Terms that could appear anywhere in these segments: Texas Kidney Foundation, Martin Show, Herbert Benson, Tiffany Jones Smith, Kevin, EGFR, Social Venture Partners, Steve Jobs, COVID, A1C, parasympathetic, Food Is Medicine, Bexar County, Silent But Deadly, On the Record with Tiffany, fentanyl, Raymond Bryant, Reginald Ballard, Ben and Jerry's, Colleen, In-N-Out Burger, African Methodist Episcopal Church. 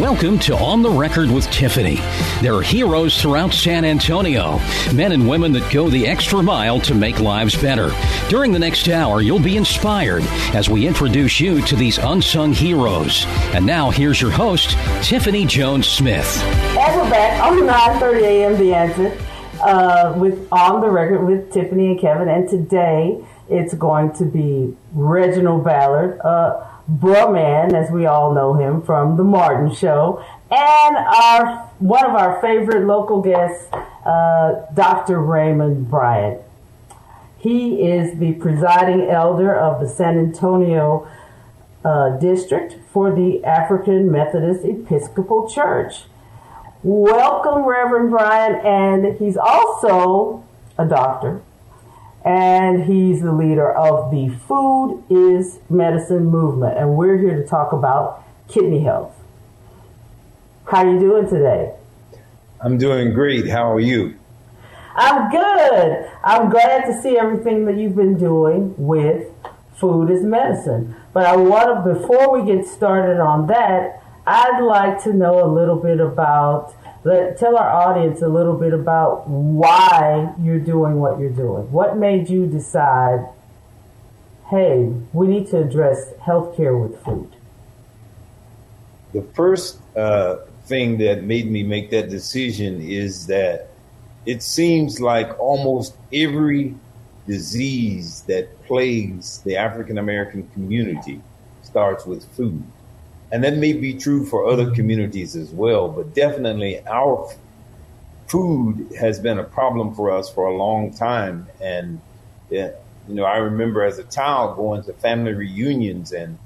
Welcome to On the Record with Tiffany. There are heroes throughout San Antonio, men and women that go the extra mile to make lives better. During the next hour, you'll be inspired as we introduce you to these unsung heroes. And now, here's your host, Tiffany Jones Smith. And we're back on the 9:30 a.m. The Answer with On the Record with Tiffany and Kevin. And today, it's going to be Reginald Ballard, Bro Man, as we all know him from the Martin Show, and one of our favorite local guests, Dr. Raymond Bryant. He is the presiding elder of the San Antonio district for the African Methodist Episcopal Church. Welcome, Reverend Bryant, and he's also a doctor. And he's the leader of the Food Is Medicine movement. And we're here to talk about kidney health. How are you doing today? I'm doing great. How are you? I'm good. I'm glad to see everything that you've been doing with Food Is Medicine. But I want to, before we get started on that, I'd like to know a little bit about, tell our audience a little bit about why you're doing what you're doing. What made you decide, hey, we need to address healthcare with food? The first thing that made me make that decision is that it seems like almost every disease that plagues the African American community starts with food. And that may be true for other communities as well, but definitely our food has been a problem for us for a long time. And, I remember as a child going to family reunions and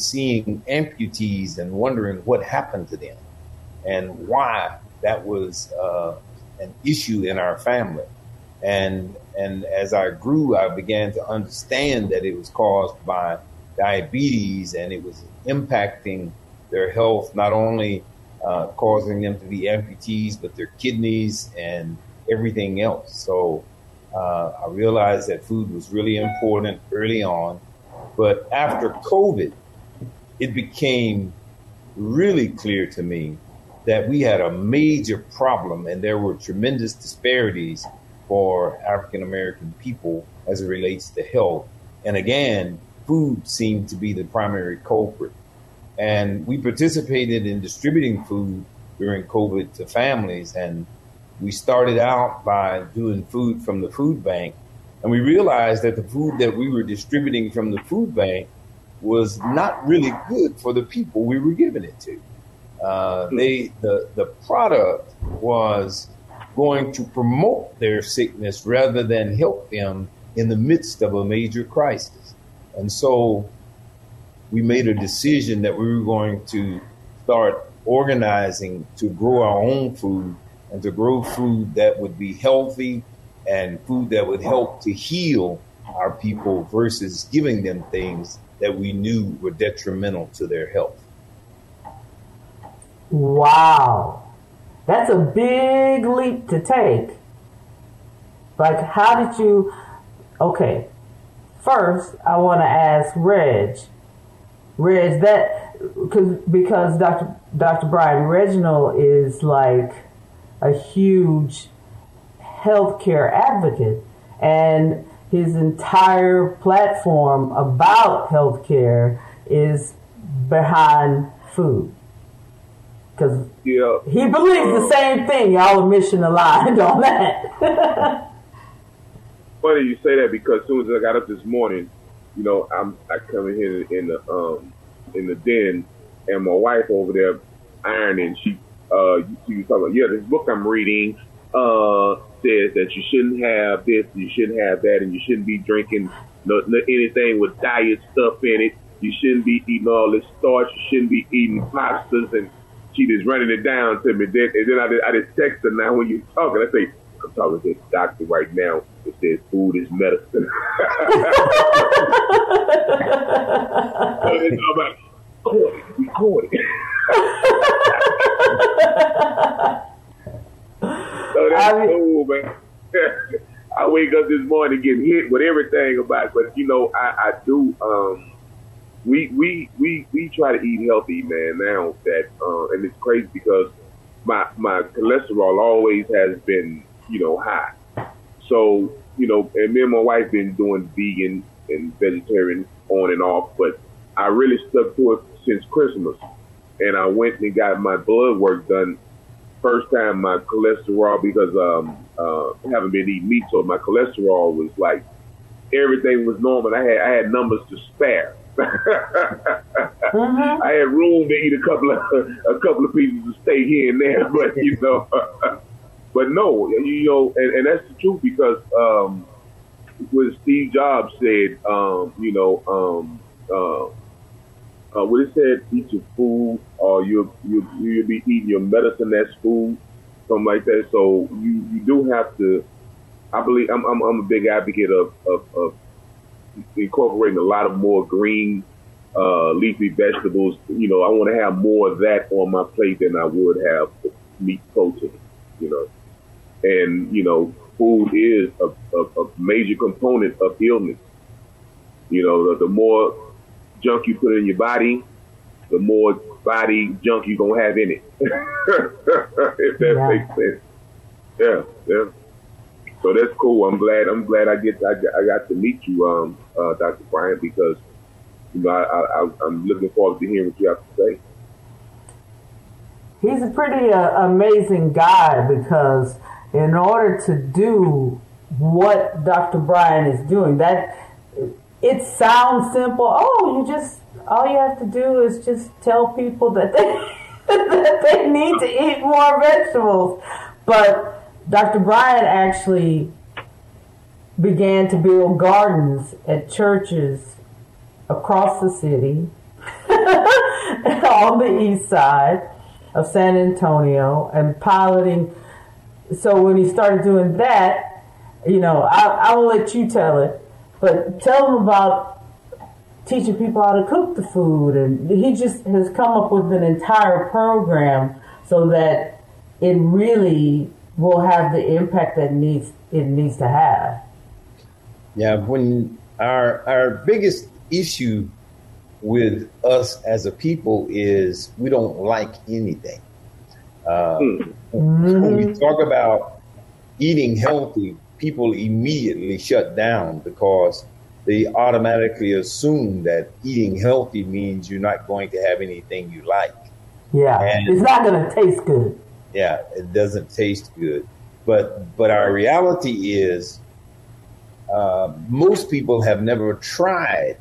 seeing amputees and wondering what happened to them and why that was an issue in our family. And as I grew, I began to understand that it was caused by diabetes, and it was impacting their health, not only causing them to be amputees, but their kidneys and everything else. So I realized that food was really important early on. But after COVID, it became really clear to me that we had a major problem, and there were tremendous disparities for African American people as it relates to health. And again, food seemed to be the primary culprit. And we participated in distributing food during COVID to families. And we started out by doing food from the food bank. And we realized that the food that we were distributing from the food bank was not really good for the people we were giving it to. The product was going to promote their sickness rather than help them in the midst of a major crisis. And so we made a decision that we were going to start organizing to grow our own food and to grow food that would be healthy and food that would help to heal our people versus giving them things that we knew were detrimental to their health. Wow. That's a big leap to take. Like, how did you... Okay. First, I want to ask Reg, because Dr. Brian, Reginald is like a huge healthcare advocate, and his entire platform about healthcare is behind food. Because he believes the same thing. Y'all are mission aligned on that. Funny you say that, because as soon as I got up this morning, I come in here in the den, and my wife over there ironing. She was talking about, this book I'm reading says that you shouldn't have this, you shouldn't have that, and you shouldn't be drinking anything with diet stuff in it. You shouldn't be eating all this starch. You shouldn't be eating pastas. And she just running it down to me. Then I just text her now when you're talking. I say, I'm talking to this doctor right now. It says food is medicine. So that's cool, man. I wake up this morning getting hit with everything about it, but I do we try to eat healthy, man, now that, and it's crazy because my cholesterol always has been, high. So, and me and my wife been doing vegan and vegetarian on and off, but I really stuck to it since Christmas. And I went and got my blood work done. First time my cholesterol, because I haven't been eating meat, so my cholesterol was like, everything was normal. I had numbers to spare. Mm-hmm. I had room to eat a couple of pieces of steak here and there, but but no, and that's the truth, because when Steve Jobs said, when it said eat your food, or you'll be eating your medicine, that's food, something like that. So you do have to. I believe I'm a big advocate of incorporating a lot of more green, leafy vegetables. I want to have more of that on my plate than I would have meat protein. And food is a major component of illness. The more junk you put in your body, the more body junk you gonna have in it. If that makes sense. Yeah. So that's cool. I'm glad I got to meet you, Dr. Bryant, because I'm looking forward to hearing what you have to say. He's a pretty amazing guy, because in order to do what Dr. Bryant is doing, that it sounds simple. Oh, all you have to do is just tell people that they need to eat more vegetables, but Dr. Bryant actually began to build gardens at churches across the city on the east side of San Antonio, and piloting. So when he started doing that, I will let you tell it, but tell him about teaching people how to cook the food. And he just has come up with an entire program so that it really will have the impact that it needs to have. Yeah, when our biggest issue with us as a people is we don't like anything. When we talk about eating healthy, people immediately shut down because they automatically assume that eating healthy means you're not going to have anything you like. Yeah, and it's not going to taste good. Yeah, it doesn't taste good. But our reality is most people have never tried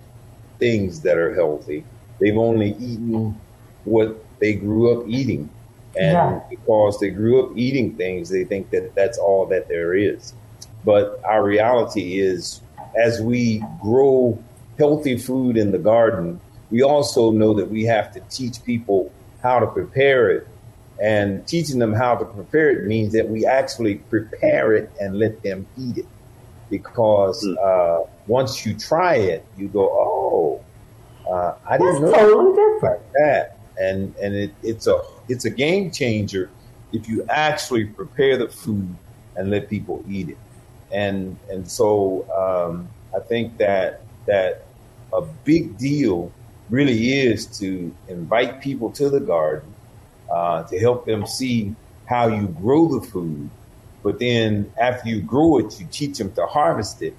things that are healthy. They've only eaten what they grew up eating. And because they grew up eating things, they think that that's all that there is. But our reality is, as we grow healthy food in the garden, we also know that we have to teach people how to prepare it. And teaching them how to prepare it means that we actually prepare it and let them eat it. Because once you try it, you go, I didn't know that. And it's a game changer if you actually prepare the food and let people eat it. And so I think that a big deal really is to invite people to the garden, to help them see how you grow the food. But then after you grow it, you teach them to harvest it.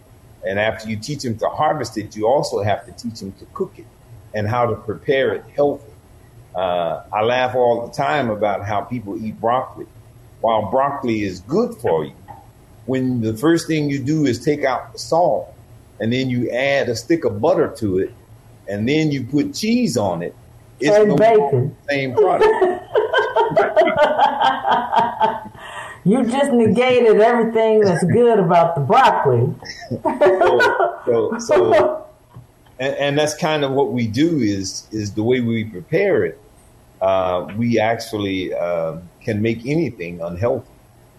And after you teach them to harvest it, you also have to teach them to cook it and how to prepare it healthy. I laugh all the time about how people eat broccoli. While broccoli is good for you, when the first thing you do is take out the salt, and then you add a stick of butter to it, and then you put cheese on it, it's no bacon. The same product. You just negated everything that's good about the broccoli. So that's kind of what we do is the way we prepare it. We actually can make anything unhealthy,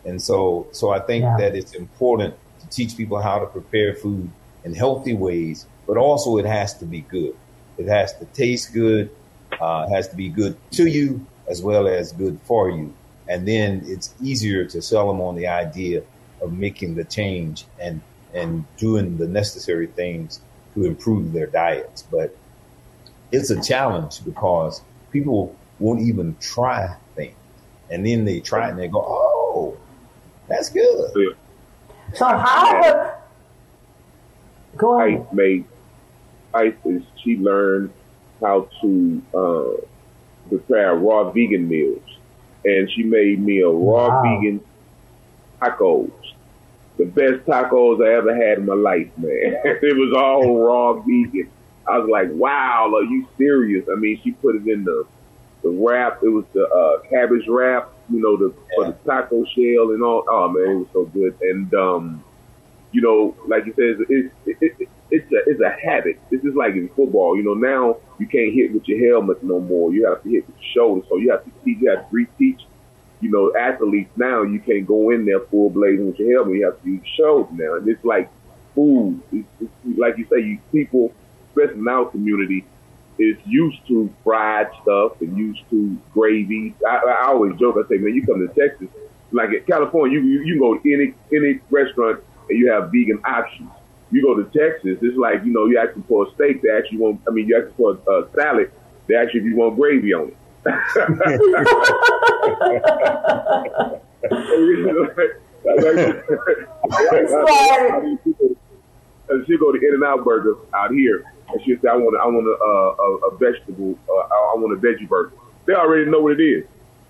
and so I think that it's important to teach people how to prepare food in healthy ways, but also it has to be good. It has to taste good. It has to be good to you, as well as good for you. And then it's easier to sell them on the idea of making the change and doing the necessary things to improve their diets. But it's a challenge because people won't even try things. And then they try it and they go, oh, that's good. So go ahead. Isis, she learned how to prepare raw vegan meals. And she made me a raw vegan tacos. The best tacos I ever had in my life, man. It was all raw vegan. I was like, wow, are you serious? I mean, she put it in the wrap. It was the cabbage wrap, you know, for the taco shell and all. Oh, man, it was so good. And, you know, like you said, it's a habit. It's just like in football. You know, now you can't hit with your helmet no more. You have to hit with your shoulder. So you have to teach, you have to reteach. You know, athletes now, you can't go in there full blazing with your helmet. You have to use your shoulder now. And it's like food. It's like you say, people, especially in our community, is used to fried stuff and used to gravy. I always joke. I say, man, you come to Texas, like in California, you go to any restaurant and you have vegan options. You go to Texas, it's like, you know, you ask them for a steak, you ask them for a salad, they ask you if you want gravy on it. She'll go to In-N-Out Burger out here, and she'll say, "I want a vegetable. I want a veggie burger." They already know what it is.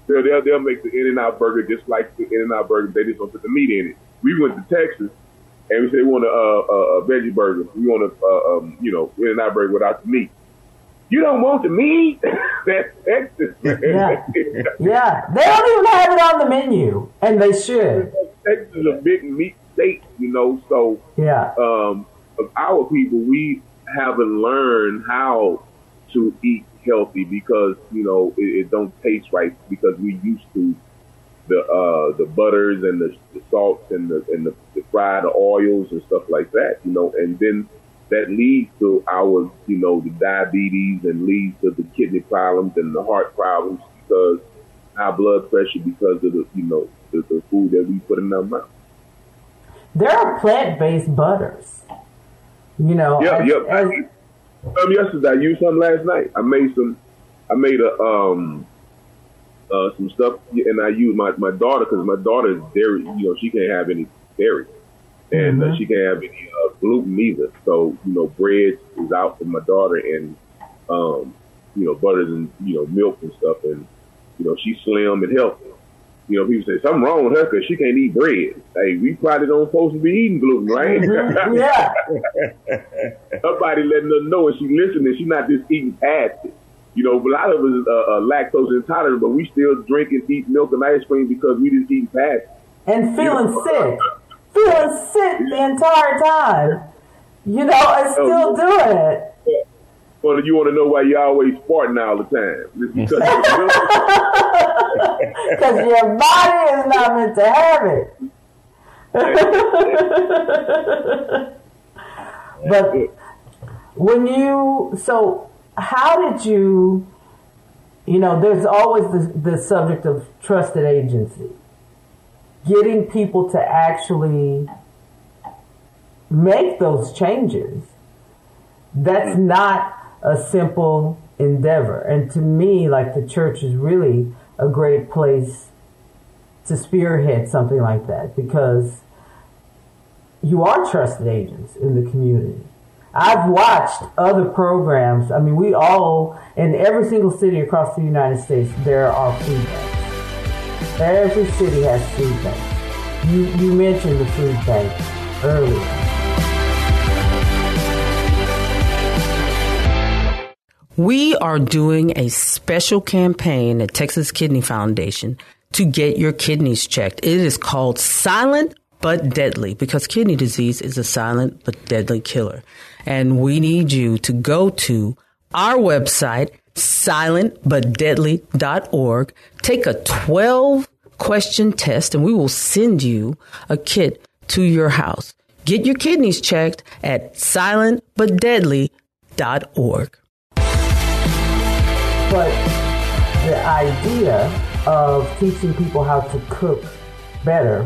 They'll make the In-N-Out Burger just like the In-N-Out Burger. They just don't put the meat in it. We went to Texas, and we said we want a veggie burger. We want a In-N-Out Burger without the meat. You don't want the meat? That's Texas, man. Yeah. They don't even have it on the menu, and they should. Texas is a big meat state, you know, so of our people, we haven't learned how to eat healthy because, you know, it don't taste right because we used to the butters and the salts and the fried oils and stuff like that, you know, and then that leads to our, you know, the diabetes and leads to the kidney problems and the heart problems because high blood pressure because of the, you know, the food that we put in our mouth. There are plant-based butters, you know. Yeah, yesterday I used some last night. I made some stuff, and I used my daughter because my daughter is dairy. You know, she can't have any dairy. And she can't have any gluten either. So, you know, bread is out for my daughter and, you know, butters and, you know, milk and stuff. And, you know, she's slim and healthy. You know, people say something wrong with her because she can't eat bread. Hey, we probably don't supposed to be eating gluten, right? Yeah. Somebody letting her know and she listening. She's not just eating past it. You know, a lot of us are lactose intolerant, but we still drink and eat milk and ice cream because we just eat past it. And feeling sick. Feeling sick the entire time, you know, and still doing it. Well, you want to know why you always farting all the time? Because your body is not meant to have it. But so how did you know, there's always the subject of trusted agency. Getting people to actually make those changes, that's not a simple endeavor. And to me, like, the church is really a great place to spearhead something like that because you are trusted agents in the community. I've watched other programs. I mean, we all, in every single city across the United States, there are food banks. Every city has food banks. You mentioned the food bank earlier. We are doing a special campaign at Texas Kidney Foundation to get your kidneys checked. It is called Silent But Deadly because kidney disease is a silent but deadly killer. And we need you to go to our website, silentbutdeadly.org. Take a 12-question test, and we will send you a kit to your house. Get your kidneys checked at silentbutdeadly.org. But the idea of teaching people how to cook better,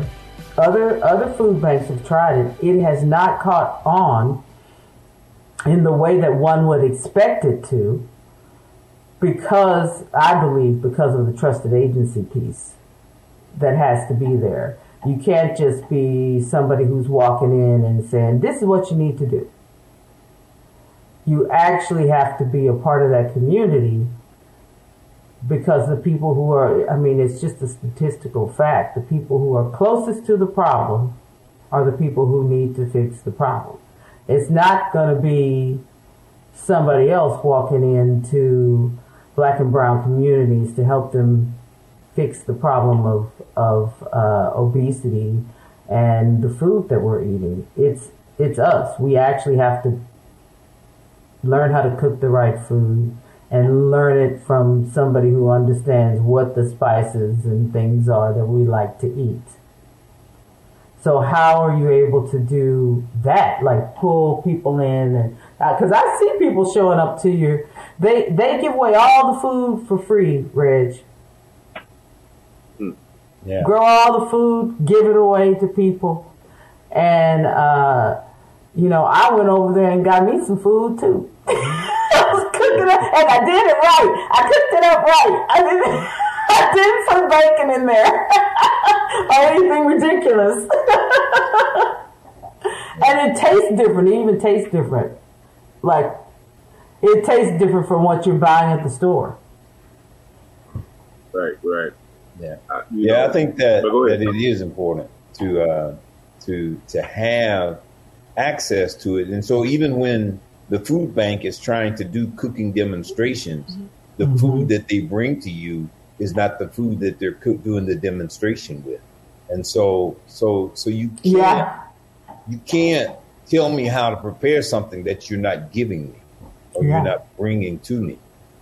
other food banks have tried it. It has not caught on in the way that one would expect it to. because I believe because of the trusted agency piece that has to be there. You can't just be somebody who's walking in and saying, this is what you need to do. You actually have to be a part of that community, because the people who are, I mean, it's just a statistical fact. The people who are closest to the problem are the people who need to fix the problem. It's not going to be somebody else walking into black and brown communities to help them fix the problem of obesity and the food that we're eating. It's us. We actually have to learn how to cook the right food and learn it from somebody who understands what the spices and things are that we like to eat. So how are you able to do that? Like pull people in, and because I see people showing up to you. They give away all the food for free, Reg. Yeah. Grow all the food, give it away to people. And, you know, I went over there and got me some food, too. I was cooking up, and I did it right. I cooked it up right. I didn't put bacon in there or anything ridiculous. And it tastes different. It even tastes different. Like, it tastes different from what you're buying at the store. Right, right. Yeah, I think that it is important to have access to it. And so even when the food bank is trying to do cooking demonstrations, the mm-hmm. food that they bring to you is not the food that they're doing the demonstration with. And so you can't, you can't tell me how to prepare something that you're not giving me or you're not bringing to me.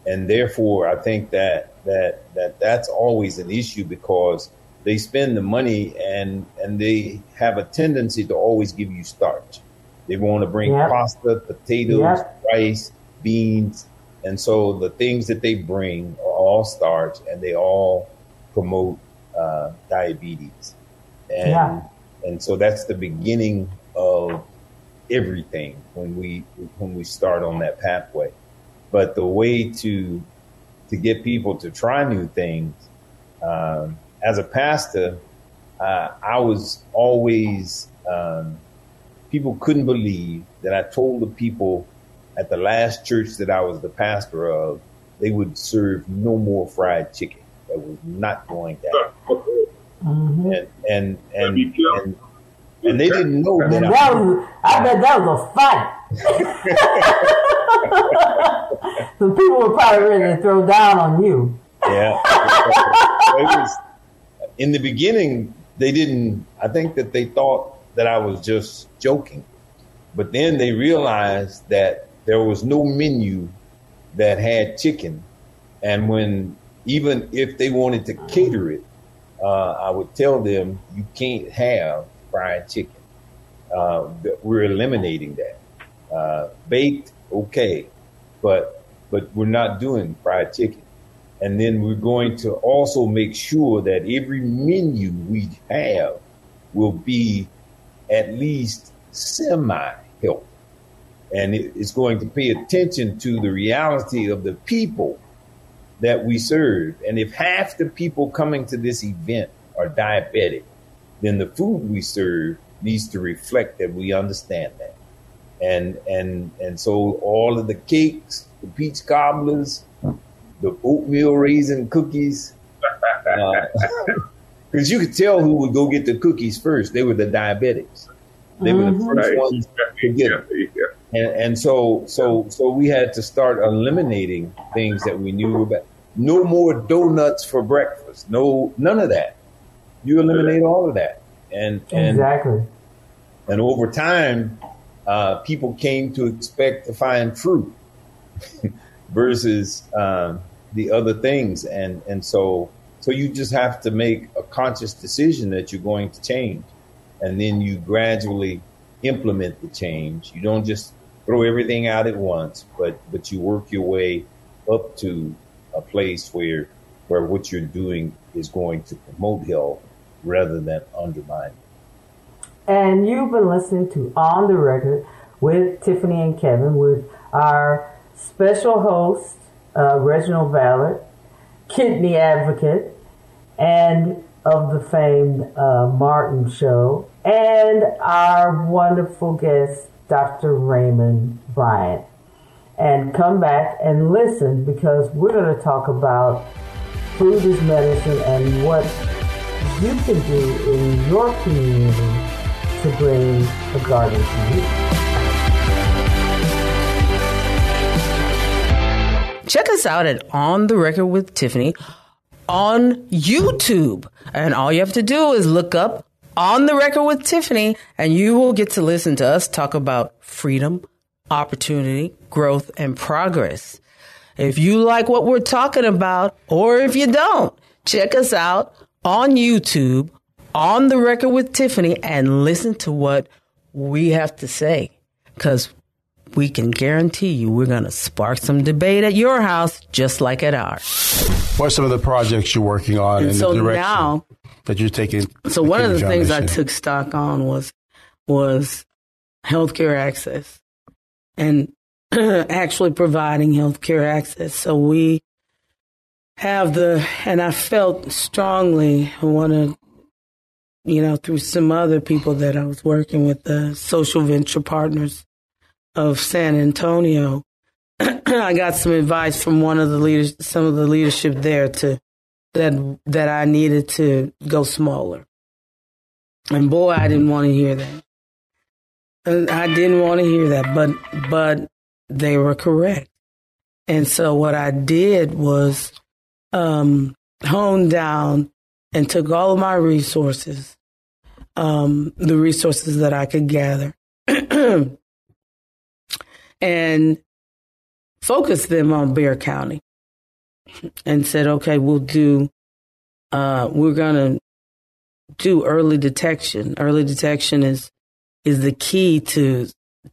And therefore, I think that's always an issue, because they spend the money and they have a tendency to always give you starch. They want to bring pasta, potatoes, rice, beans. And so the things that they bring are all starch, and they all promote diabetes. And and so that's the beginning of everything when we start on that pathway. But the way to get people to try new things, as a pastor, I was always, people couldn't believe that I told the people at the last church that I was the pastor of, they would serve no more fried chicken. That was not going to happen. Mm-hmm. And they didn't know that. I bet that was a fight. So people were probably ready to throw down on you. Yeah. In the beginning, they didn't. I think that they thought that I was just joking. But then they realized that there was no menu that had chicken. And even if they wanted to cater it, I would tell them, you can't have fried chicken. We're eliminating that. Baked, okay, but we're not doing fried chicken. And then we're going to also make sure that every menu we have will be at least semi-healthy. And it's going to pay attention to the reality of the people that we serve. And if half the people coming to this event are diabetic, then the food we serve needs to reflect that we understand that. And so all of the cakes, the peach cobblers, the oatmeal raisin cookies, because you could tell who would go get the cookies first. They were the diabetics. They were the first ones to get them. And so we had to start eliminating things that we knew about. No more donuts for breakfast. No, none of that. You eliminate all of that. And exactly. And over time, people came to expect to find fruit versus the other things. And so you just have to make a conscious decision that you're going to change. And then you gradually implement the change. You don't just throw everything out at once, but you work your way up to a place where what you're doing is going to promote health rather than undermine it. And you've been listening to On the Record with Tiffany and Kevin, with our special host, Reginald Ballard, kidney advocate, and of the famed Martin Show, and our wonderful guest, Dr. Raymond Bryant. And come back and listen, because we're going to talk about Food Is Medicine and what you can do in your community to bring the garden to you. Check us out at On the Record with Tiffany on YouTube. And all you have to do is look up On the Record with Tiffany, and you will get to listen to us talk about freedom, opportunity, growth, and progress. If you like what we're talking about, or if you don't, check us out on YouTube, On the Record with Tiffany, and listen to what we have to say, because we can guarantee you we're going to spark some debate at your house just like at ours. What are some of the projects you're working on and so the direction now, that you're taking? So one of the things I took stock on was healthcare access and actually providing healthcare access. So we have and I felt strongly I want to, through some other people that I was working with, the Social Venture Partners of San Antonio, I got some advice from some of the leadership there that I needed to go smaller. And boy, I didn't want to hear that. but they were correct. And so what I did was hone down and took all of my resources, the resources that I could gather, and focused them on Bexar County and said, okay, we're going to do early detection. Early detection is the key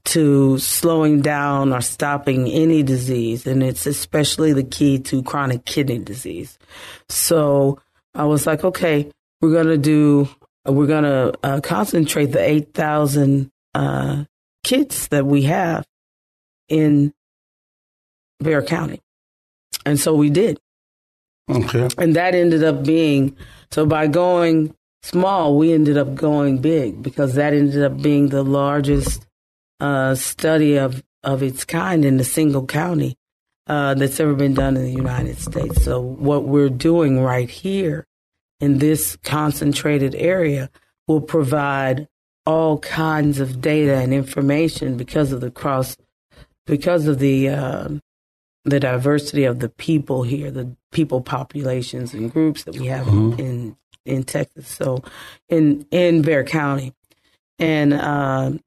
to slowing down or stopping any disease. And it's especially the key to chronic kidney disease. So I was like, okay, we're going to concentrate the 8,000 kids that we have in Bexar County. And so we did. Okay. And that ended up being, so by going small, we ended up going big, because that ended up being the largest study of its kind in a single county that's ever been done in the United States. So what we're doing right here in this concentrated area will provide all kinds of data and information because of the diversity of the people here, the people populations and groups that we have in Texas, so in Bexar County. And,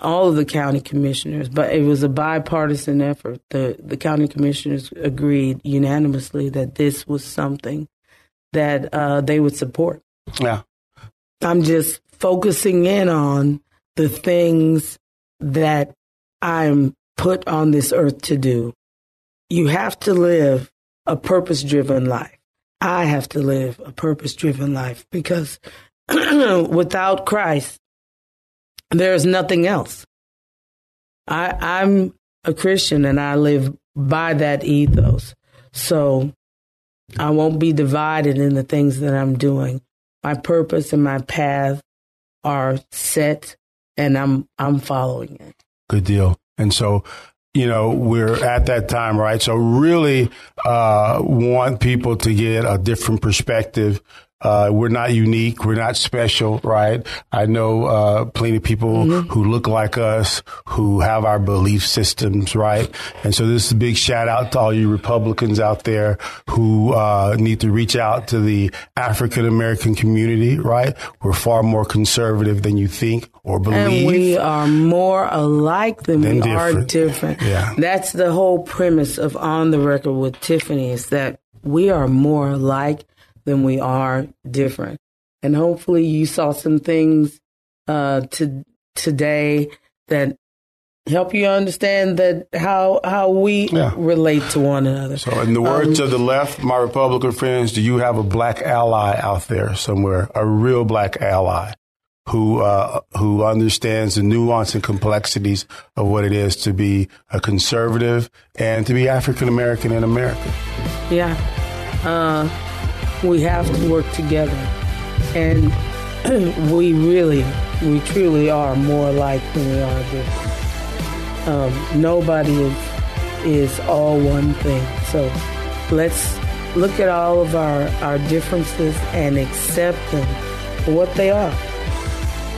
all of the county commissioners, but it was a bipartisan effort. The county commissioners agreed unanimously that this was something that they would support. Yeah. I'm just focusing in on the things that I'm put on this earth to do. You have to live a purpose-driven life. I have to live a purpose-driven life, because without Christ, there is nothing else. I'm a Christian and I live by that ethos. So I won't be divided in the things that I'm doing. My purpose and my path are set, and I'm following it. Good deal. And so, we're at that time, right? So really want people to get a different perspective. We're not unique. We're not special, right? I know plenty of people who look like us, who have our belief systems, right? And so this is a big shout out to all you Republicans out there who need to reach out to the African American community, right? We're far more conservative than you think or believe. And we are more alike than we are different. Yeah. That's the whole premise of On the Record with Tiffany, is that we are more alike than we are different. And hopefully you saw some things today that help you understand that how we relate to one another. So in the words of the left, my Republican friends, do you have a black ally out there somewhere, a real black ally? who understands the nuance and complexities of what it is to be a conservative and to be African American in America. Yeah. We have to work together, and we truly are more alike than we are different. Nobody is all one thing. So let's look at all of our differences and accept them for what they are.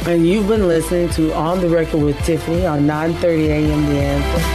And you've been listening to On the Record with Tiffany on 9:30 a.m. The Anthem.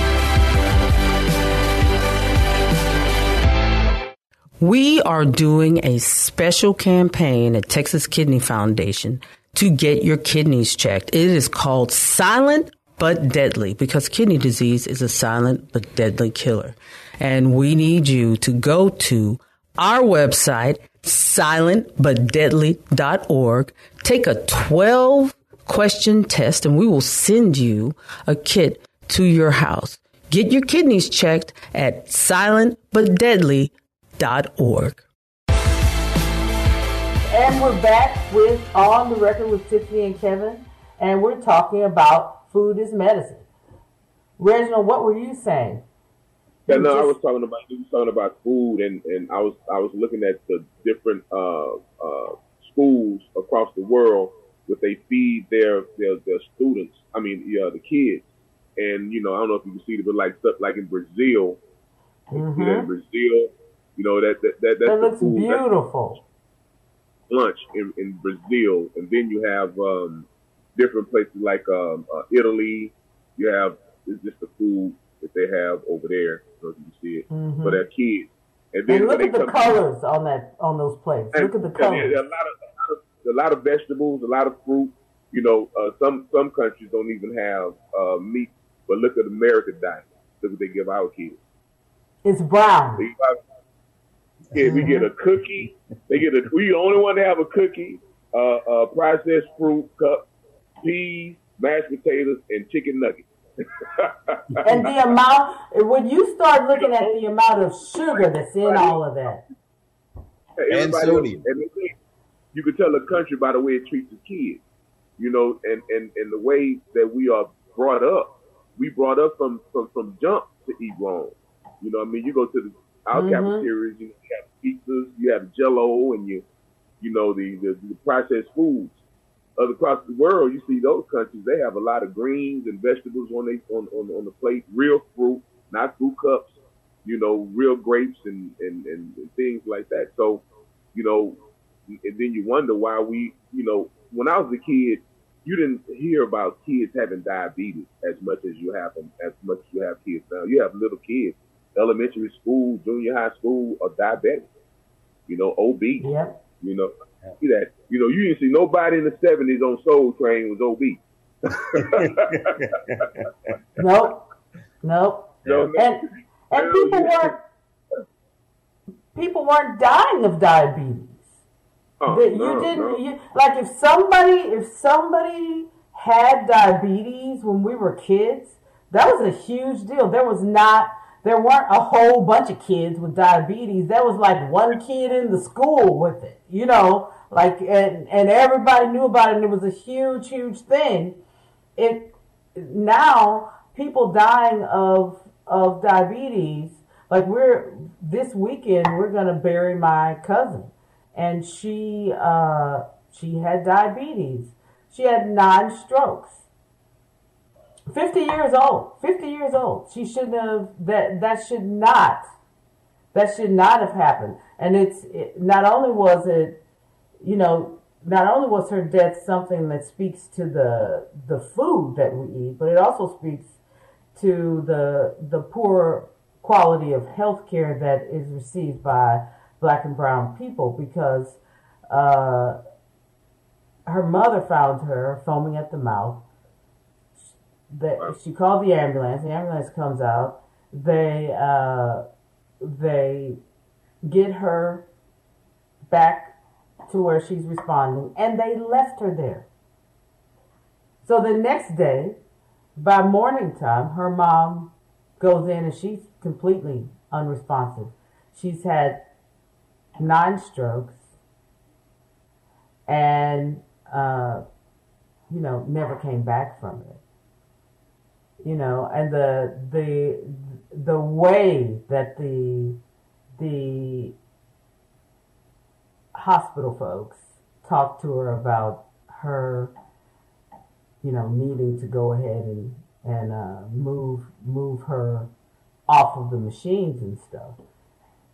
We are doing a special campaign at Texas Kidney Foundation to get your kidneys checked. It is called Silent But Deadly, because kidney disease is a silent but deadly killer. And we need you to go to our website, silentbutdeadly.org, take a 12-question test, and we will send you a kit to your house. Get your kidneys checked at silentbutdeadly.org. And we're back with On the Record with Tiffany and Kevin, and we're talking about Food Is Medicine. Reginald, what were you saying? Yeah, no, I was talking about food, and I was looking at the different schools across the world what they feed their students. I mean, the kids, and I don't know if you can see it, but like stuff like in Brazil, mm-hmm. That looks food, beautiful. Lunch in Brazil, and then you have different places like Italy. You have it's just the food that they have over there, so you can see it, mm-hmm. for their kids. And then look at the colors on those plates. Look at the colors. Yeah, a lot of vegetables, a lot of fruit. Some countries don't even have meat, but look at American diet. Look what they give our kids. It's brown. Mm-hmm. We get a cookie. We the only one to have a cookie, processed fruit, cup, peas, mashed potatoes, and chicken nuggets. And the amount, when you start looking at the amount of sugar that's in all of that. And sodium. You can tell a country by the way it treats the kids, and the way that we are brought up. We brought up from jump to eat wrong. You go to our mm-hmm. cafeterias, you have pizzas, you have Jell-O, and the processed foods. Across the world, you see those countries, they have a lot of greens and vegetables on the plate, real fruit, not fruit cups, real grapes and things like that. So, and then you wonder why we, when I was a kid, you didn't hear about kids having diabetes as much as you have them, as much as you have kids now. You have little kids, elementary school, junior high school, are diabetic, obese, yeah. See that, you didn't see nobody in the 70s on Soul Train was obese. Nope. And people weren't dying of diabetes. Like if somebody had diabetes when we were kids, that was a huge deal. There weren't a whole bunch of kids with diabetes. There was like one kid in the school with it, and everybody knew about it, and it was a huge, huge thing. Now people dying of diabetes, like this weekend, we're going to bury my cousin, and she had diabetes. She had 9 strokes. 50 years old. She shouldn't have, that should not have happened. And not only was her death something that speaks to the food that we eat, but it also speaks to the poor quality of healthcare that is received by Black and brown people, because her mother found her foaming at the mouth. She called the ambulance. The ambulance comes out. They get her back to where she's responding, and they left her there. So the next day, by morning time, her mom goes in, and she's completely unresponsive. She's had 9 strokes, and you know, never came back from it. You know, and the way that the hospital folks talked to her about her, you know, needing to go ahead and move her off of the machines and stuff.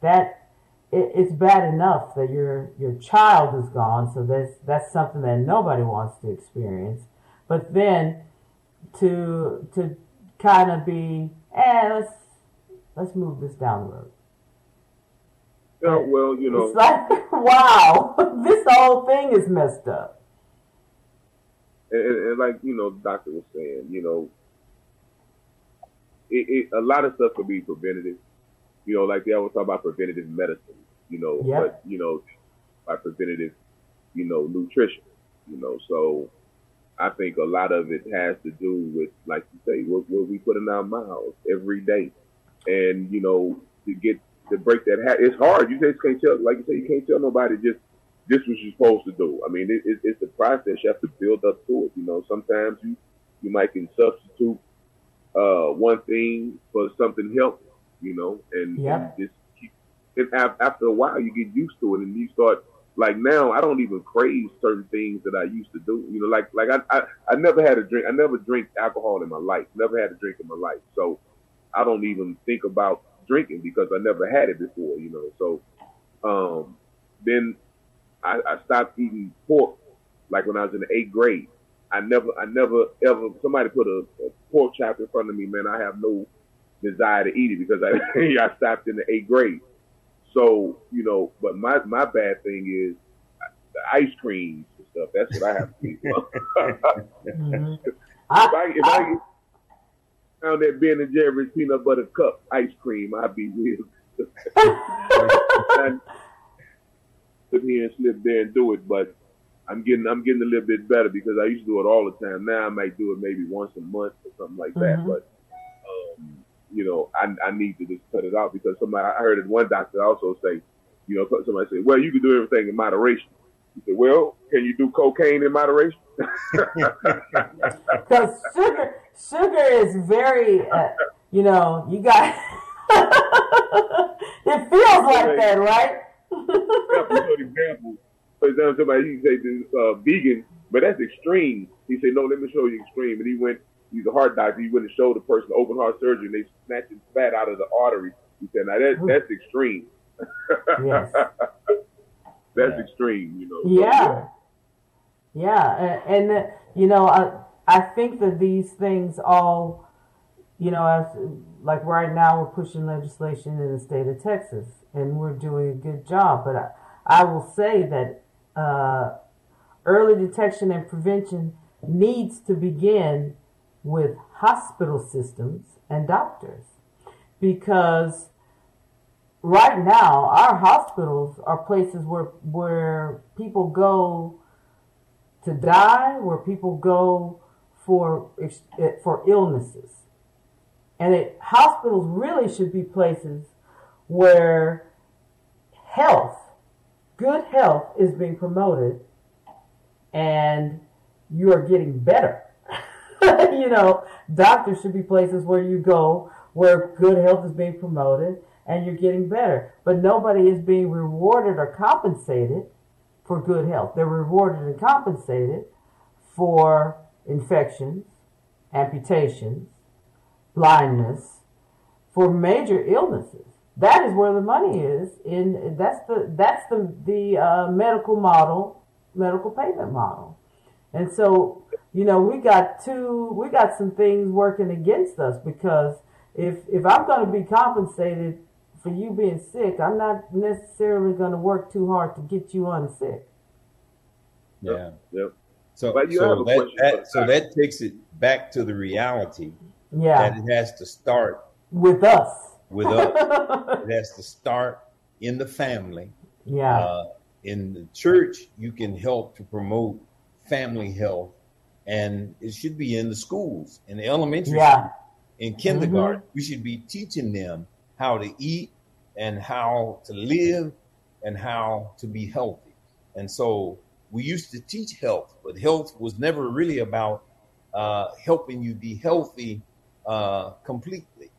That it's bad enough that your child is gone, so that's something that nobody wants to experience. But then to kind of be, let's move this down the road. Yeah, well, you know, it's like, wow, this whole thing is messed up. And like, you know, the doctor was saying, you know, a lot of stuff could be preventative. You know, like they always talk about preventative medicine, you know, yep. But, you know, by preventative, you know, nutrition, you know. So I think a lot of it has to do with, like you say, what we put in our mouths every day. And, you know, to break that habit, it's hard. You just can't tell, like you say, you can't tell nobody just this was you're supposed to do. I mean, it's a process. You have to build up to it. You know, sometimes you might can substitute one thing for something healthy, you know, and, yeah. And after a while you get used to it, and you start, like, now I don't even crave certain things that I used to do. You know, like I never had a drink. I never drank alcohol in my life. Never had a drink in my life. So I don't even think about drinking because I never had it before, you know. So then I stopped eating pork, like when I was in the 8th grade. I never ever, somebody put a pork chop in front of me, man, I have no desire to eat it because I stopped in the 8th grade. So, you know, but my bad thing is the ice creams and stuff. That's what I have to eat. Mm-hmm. If I found that Ben and Jerry's peanut butter cup ice cream, I'd be real. Here and slip there and do it, but I'm getting a little bit better because I used to do it all the time. Now I might do it maybe once a month or something like that. But you know, I need to just cut it out because somebody, I heard it one doctor also say, you know, somebody said, well, you can do everything in moderation. He said, well, can you do cocaine in moderation? Because sugar is very, you know, you got it feels like that, right? For example, somebody, he said this vegan, but that's extreme. He said, no, let me show you extreme. And he's a heart doctor. He went and showed the person open heart surgery, and they snatched his fat out of the artery. He said, now that's extreme. Yes. That's extreme, you know. Yeah. Yeah. And you know, I think that these things all, you know, like right now we're pushing legislation in the state of Texas, and we're doing a good job. But I will say that early detection and prevention needs to begin with hospital systems and doctors, because right now our hospitals are places where people go to die, where people go for illnesses. And hospitals really should be places where health, good health, is being promoted, and you are getting better. You know, doctors should be places where you go where good health is being promoted and you're getting better. But nobody is being rewarded or compensated for good health. They're rewarded and compensated for infections, amputations, blindness, for major illnesses. That is where the money is. In that's the medical model, medical payment model. And so, you know, we got some things working against us, because if I'm going to be compensated for you being sick, I'm not necessarily going to work too hard to get you unsick. Yeah. Yep. So that takes it back to the reality. Yeah. That it has to start with us. It has to start in the family. Yeah. In the church, you can help to promote family health, and it should be in the schools, in the elementary, yeah, in kindergarten. Mm-hmm. We should be teaching them how to eat and how to live and how to be healthy. And so We used to teach health, but health was never really about helping you be healthy completely.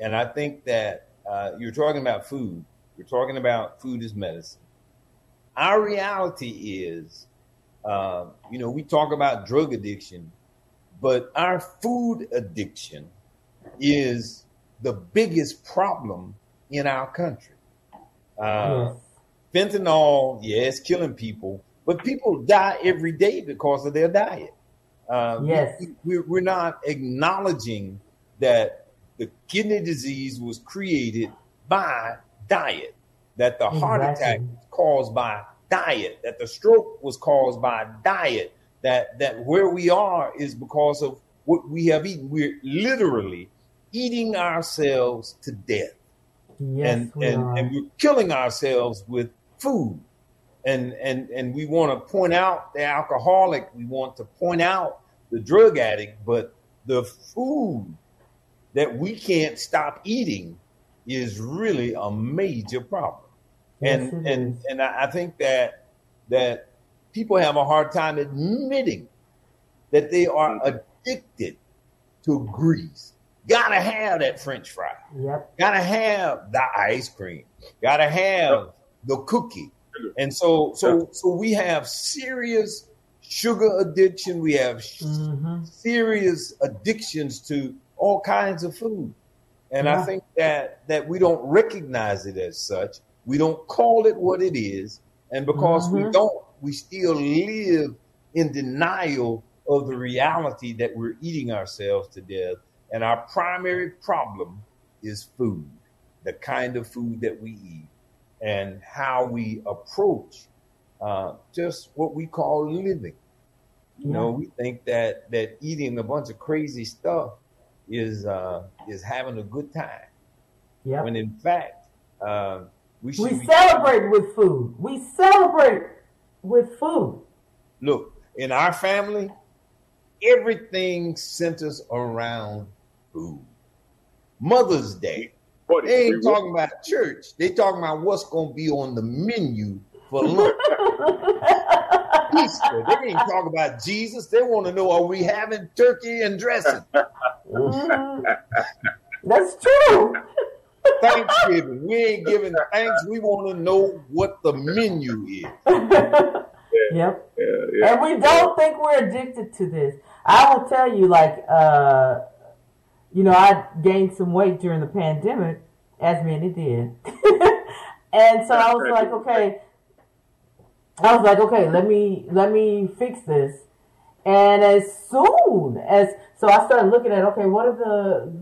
And I think that you're talking about food. You're talking about food is medicine. Our reality is, you know, we talk about drug addiction, but our food addiction is the biggest problem in our country. Fentanyl, it's killing people, but people die every day because of their diet. We're not acknowledging that the kidney disease was created by diet, that the heart attack was caused by diet, that the stroke was caused by diet, that where we are is because of what we have eaten. We're literally eating ourselves to death. And we're killing ourselves with food. And we want to point out the alcoholic. We want to point out the drug addict. But the food that we can't stop eating is really a major problem. And I think that people have a hard time admitting that they are addicted to grease. Gotta have that French fry. Yep. Gotta have the ice cream. Gotta have the cookie. And so we have serious sugar addiction. We have serious addictions to all kinds of food. And I think that we don't recognize it as such. We don't call it what it is. And because we don't, we still live in denial of the reality that we're eating ourselves to death. And our primary problem is food, the kind of food that we eat and how we approach just what we call living. You know, we think that eating a bunch of crazy stuff is having a good time. Yep. When in fact, we should celebrate with food. We celebrate with food. Look, in our family, everything centers around food. Mother's Day. They ain't talking about church. They talking about what's going to be on the menu for lunch. Easter. They ain't talking about Jesus. They want to know, are we having turkey and dressing? That's true. Thanksgiving. We ain't giving thanks. We want to know what the menu is. And we don't think we're addicted to this. I will tell you, like, you know, I gained some weight during the pandemic, as many did. And so I was like, okay, let me fix this. And so I started looking at, okay, what are the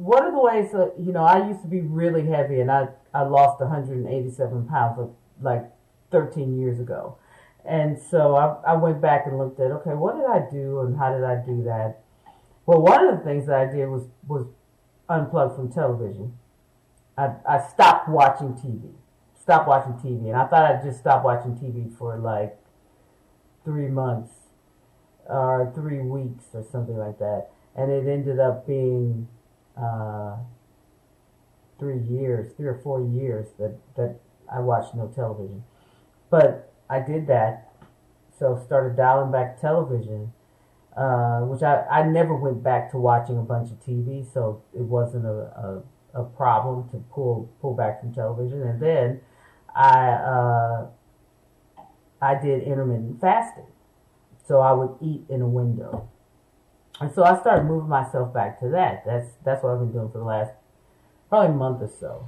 ways that, you know, I used to be really heavy, and I lost 187 pounds of, like, 13 years ago. And so I went back and looked at, okay, what did I do and how did I do that? Well, one of the things that I did was unplug from television. I stopped watching TV. And I thought I'd just stop watching TV for like 3 months or 3 weeks or something like that. And it ended up being 3 or 4 years that I watched no television. But I did that, so started dialing back television, which I never went back to watching a bunch of TV, so it wasn't a problem to pull back from television. And then I did intermittent fasting, so I would eat in a window, and so I started moving myself back to that. That's what I've been doing for the last probably month or so,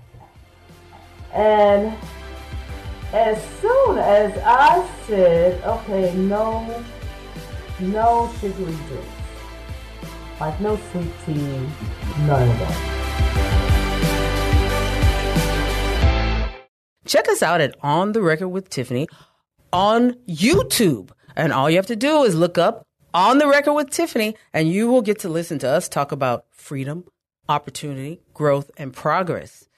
and as soon as I said, okay, no sugary drinks, like no sweet tea, none of that. Check us out at On the Record with Tiffany on YouTube. And all you have to do is look up On the Record with Tiffany, and you will get to listen to us talk about freedom, opportunity, growth, and progress.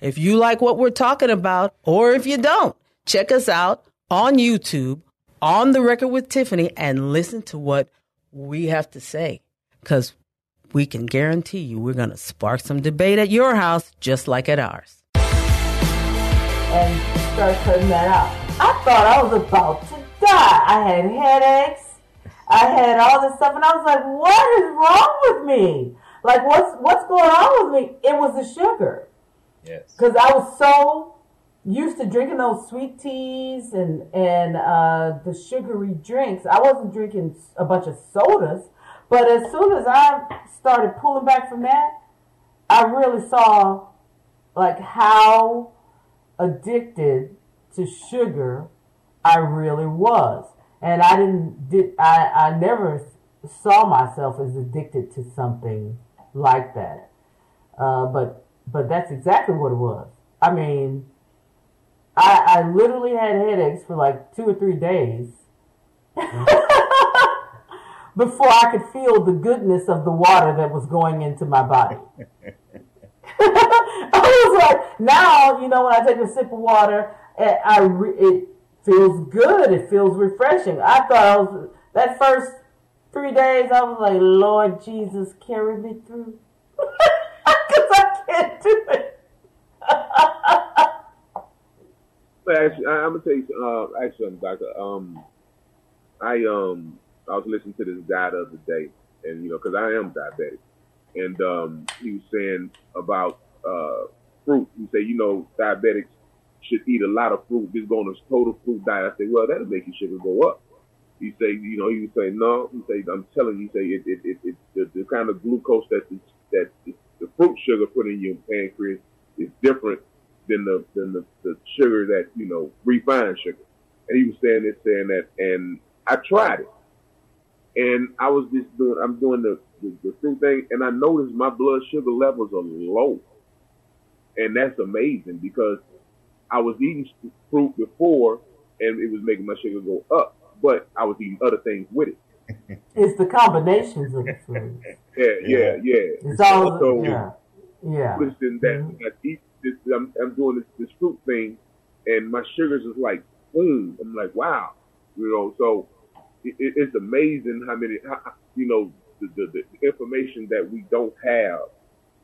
If you like what we're talking about, or if you don't, check us out on YouTube, On the Record with Tiffany, and listen to what we have to say, because we can guarantee you we're going to spark some debate at your house just like at ours. and start putting that out. I thought I was about to die. I had headaches. I had all this stuff, and I was like, what is wrong with me? Like, what's going on with me? It was the sugar. Yes. Because I was so used to drinking those sweet teas and the sugary drinks. I wasn't drinking a bunch of sodas, but as soon as I started pulling back from that, I really saw, like, how addicted to sugar I really was. And I never saw myself as addicted to something like that. But that's exactly what it was. I mean, I literally had headaches for like 2 or 3 days mm-hmm. before I could feel the goodness of the water that was going into my body. I was like, now, you know, when I take a sip of water, it feels good. It feels refreshing. I thought that first 3 days, I was like, Lord Jesus, carry me through. Because I can't do it. Well, actually, I'm going to tell you something, Doctor. I was listening to this guy the other day, and, you know, because I am diabetic. And he was saying about fruit. He said, you know, diabetics should eat a lot of fruit, just go on a total fruit diet. I said, well, that'll make your sugar go up. He say, you know, you say no. He say, I'm telling you, he say it the kind of glucose that the fruit sugar put in your pancreas is different than the sugar that, you know, refined sugar. And he was saying that, and I tried it, and I was just doing the fruit thing, and I noticed my blood sugar levels are low, and that's amazing because I was eating fruit before, and it was making my sugar go up, but I was eating other things with it. It's the combinations of the fruit. Yeah. It's all yeah. Listen, that I eat this, I'm doing this fruit thing, and my sugars is like boom. I'm like, wow, you know. So it's amazing how many, you know, the information that we don't have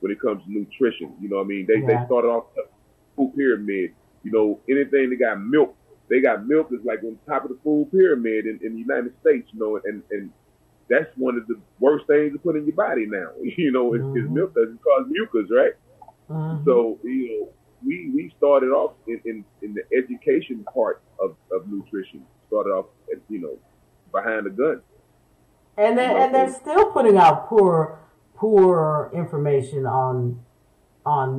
when it comes to nutrition. You know what I mean? They started off the food pyramid. You know, anything that got milk, they got milk is like on top of the food pyramid in the United States, you know, and that's one of the worst things to put in your body now. You know, mm-hmm. it's milk doesn't cause mucus, right? Mm-hmm. So, you know, we started off in the education part of nutrition, started off, at, you know, behind the gun. And they're still putting out poor information on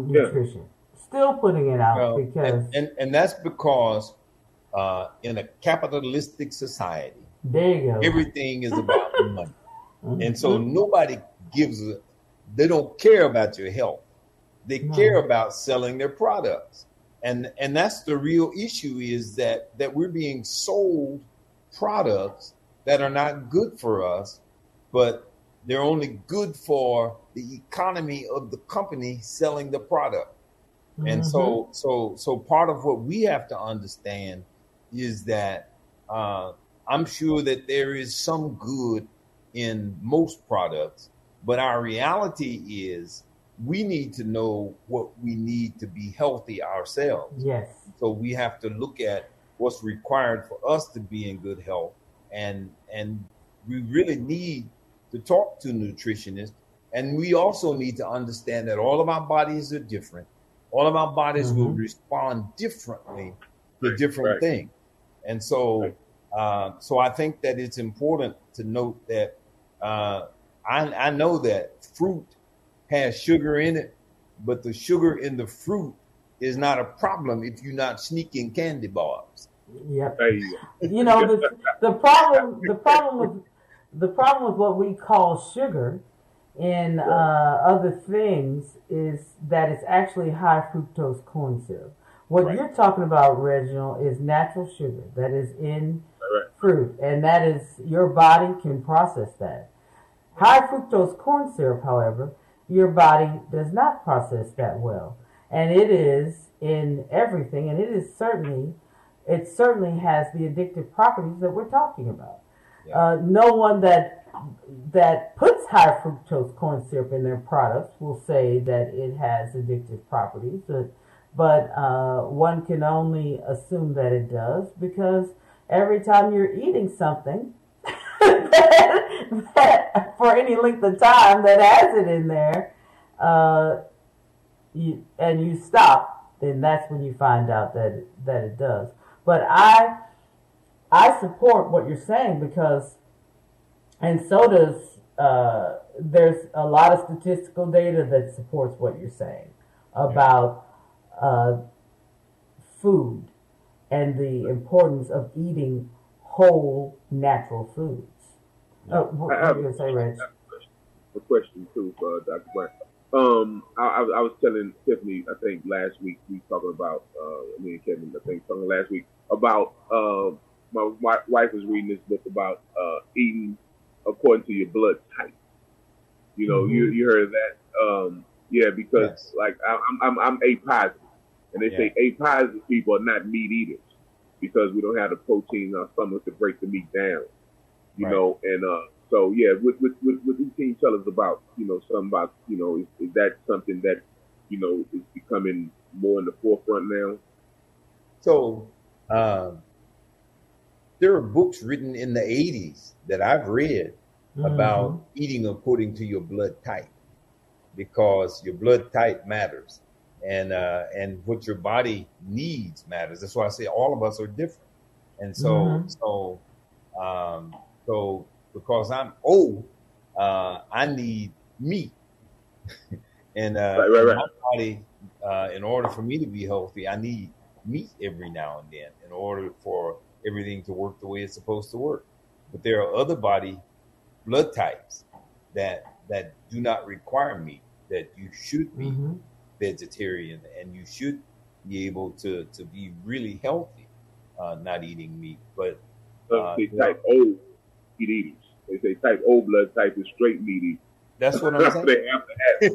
nutrition. Still putting it out because... And that's because in a capitalistic society, there you go. Everything is about money. Mm-hmm. And so nobody they don't care about your health. They care about selling their products. And that's the real issue is that we're being sold products that are not good for us, but they're only good for the economy of the company selling the product. And so part of what we have to understand is that I'm sure that there is some good in most products, but our reality is we need to know what we need to be healthy ourselves. Yes. So we have to look at what's required for us to be in good health, and we really need to talk to nutritionists, and we also need to understand that all of our bodies are different. All of our bodies mm-hmm. will respond differently to different things. And so I think that it's important to note that I know that fruit has sugar in it, but the sugar in the fruit is not a problem if you're not sneaking candy bars. Yep. You know, the problem with what we call sugar in other things is that it's actually high fructose corn syrup. What you're talking about, Reginald, is natural sugar that is in fruit, and that is your body can process that. High fructose corn syrup, however, your body does not process that well, and it is in everything, and it certainly has the addictive properties that we're talking about. Yeah. No one that puts high fructose corn syrup in their products will say that it has addictive properties. but one can only assume that it does, because every time you're eating something that for any length of time that has it in there, you stop, then that's when you find out that it does. But I support what you're saying, because, and so does, there's a lot of statistical data that supports what you're saying about food and the importance of eating whole, natural foods. What are you going to say, Rich? A question too, Dr. Bryant. I was telling Tiffany, I think last week, we were talking about, me and Kevin, I think, talking last week about, my wife was reading this book about eating according to your blood type. You know, mm-hmm. you heard that, because yes. Like I'm A positive, and they say A positive people are not meat eaters because we don't have the protein in our stomach to break the meat down. You know, and so what these teams tell us about, something about, is that something that, is becoming more in the forefront now? So, there are books written in the 80s that I've read about eating according to your blood type, because your blood type matters, and what your body needs matters. That's why I say all of us are different. And so, so because I'm old, I need meat, and my body, in order for me to be healthy, I need meat every now and then in order for everything to work the way it's supposed to work. But there are other blood types that do not require meat, that you should be vegetarian, and you should be able to be really healthy, not eating meat. But they type O meat eaters. They say type O blood type is straight meat eaters. That's what I'm saying.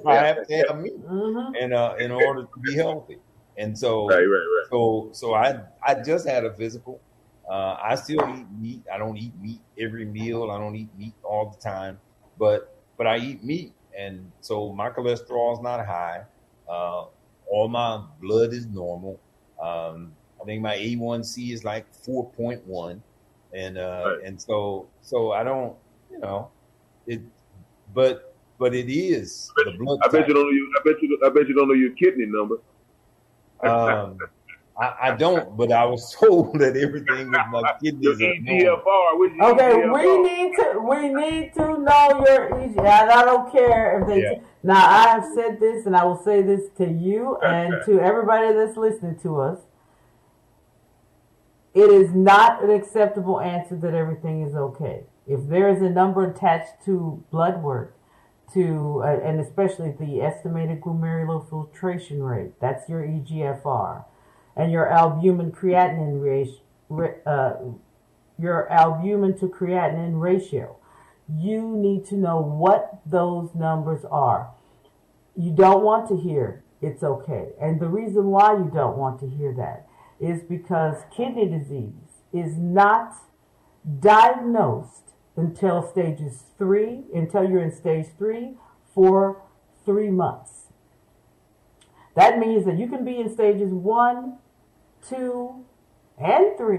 I have to have meat in order to be healthy. And so, so I just had a physical. I still eat meat. I don't eat meat every meal. I don't eat meat all the time, but I eat meat. And so my cholesterol is not high. All my blood is normal. I think my A1C is like 4.1. And, and so I don't, it, but it is the blood type. I bet you don't know your kidney number. I don't, but I was told that everything with my kidneys. Your EGFR. Okay, EGFR? we need to know your EGFR. I don't care if they. Now I have said this, and I will say this to you and to everybody that's listening to us. It is not an acceptable answer that everything is okay. If there is a number attached to blood work, and especially the estimated glomerular filtration rate, that's your EGFR, and your albumin creatinine ratio, your albumin to creatinine ratio. You need to know what those numbers are. You don't want to hear it's okay, and the reason why you don't want to hear that is because kidney disease is not diagnosed until you're in stage 3 for 3 months. That means that you can be in stages 1, 2, and 3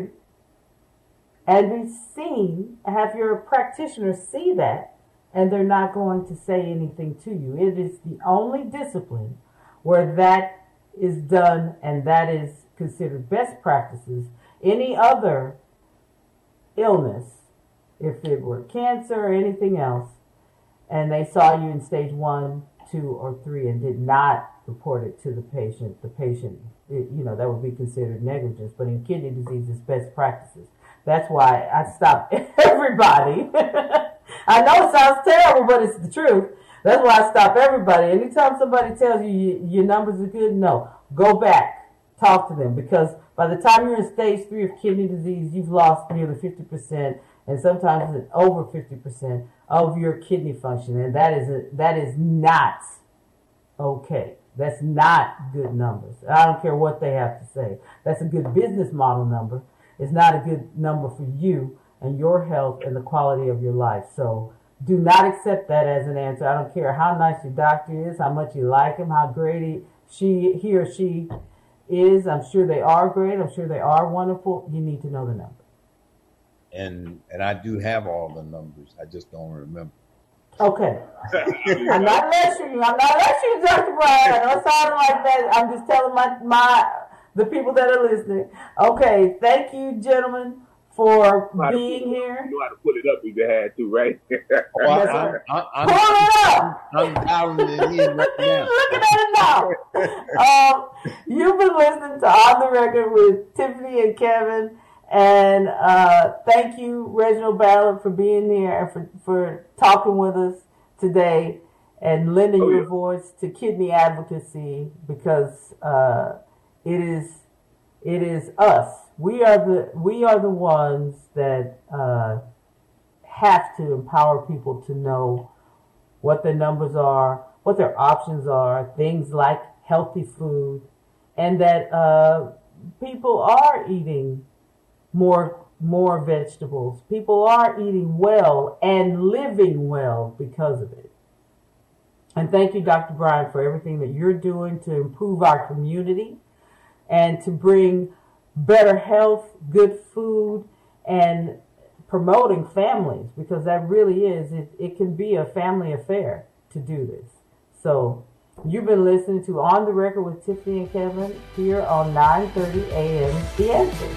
and be seen, have your practitioner see that, and they're not going to say anything to you. It is the only discipline where that is done, and that is considered best practices. Any other illness, if it were cancer or anything else, and they saw you in stage 1, 2, or 3 and did not report it to the patient, that would be considered negligence. But in kidney disease, it's best practices. That's why I stop everybody. I know it sounds terrible, but it's the truth. That's why I stop everybody. Anytime somebody tells you your numbers are good, no, go back, talk to them, because by the time you're in stage 3 of kidney disease, you've lost nearly 50%. And sometimes it's over 50% of your kidney function. And that is not okay. That's not good numbers. I don't care what they have to say. That's a good business model number. It's not a good number for you and your health and the quality of your life. So do not accept that as an answer. I don't care how nice your doctor is, how much you like him, how great he or she is. I'm sure they are great. I'm sure they are wonderful. You need to know the number. And I do have all the numbers. I just don't remember. Okay. I'm not lecturing you. I'm not lecturing you, Dr. Bryant. I don't sound like that. I'm just telling the people that are listening. Okay. Thank you, gentlemen, for being here. You know how to pull it up if you had to, right? Pull it up! He's looking at it now. You've been listening to On the Record with Tiffany and Kevin. And thank you, Reginald Ballard, for being there and for talking with us today and lending your voice to kidney advocacy, because it is us. We are the ones that have to empower people to know what their numbers are, what their options are, things like healthy food, and that people are eating more vegetables. People are eating well and living well because of it. And thank you, Dr. Bryant, for everything that you're doing to improve our community and to bring better health, good food, and promoting families, because that really is, it can be a family affair to do this. So you've been listening to On the Record with Tiffany and Kevin here on 9:30 a.m. The Answer.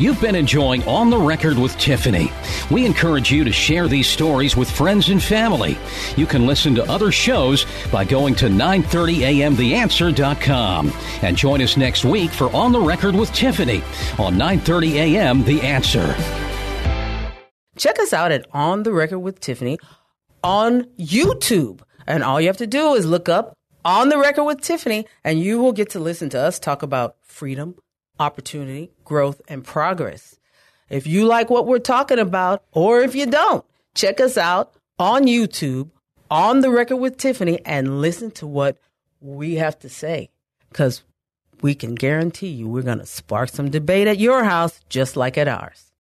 You've been enjoying On the Record with Tiffany. We encourage you to share these stories with friends and family. You can listen to other shows by going to 930amtheanswer.com. And join us next week for On the Record with Tiffany on 9:30 a.m. The Answer. Check us out at On the Record with Tiffany on YouTube. And all you have to do is look up On the Record with Tiffany, and you will get to listen to us talk about freedom, opportunity, growth, and progress. If you like what we're talking about, or if you don't, check us out on YouTube, On the Record with Tiffany, and listen to what we have to say, because we can guarantee you we're going to spark some debate at your house just like at ours.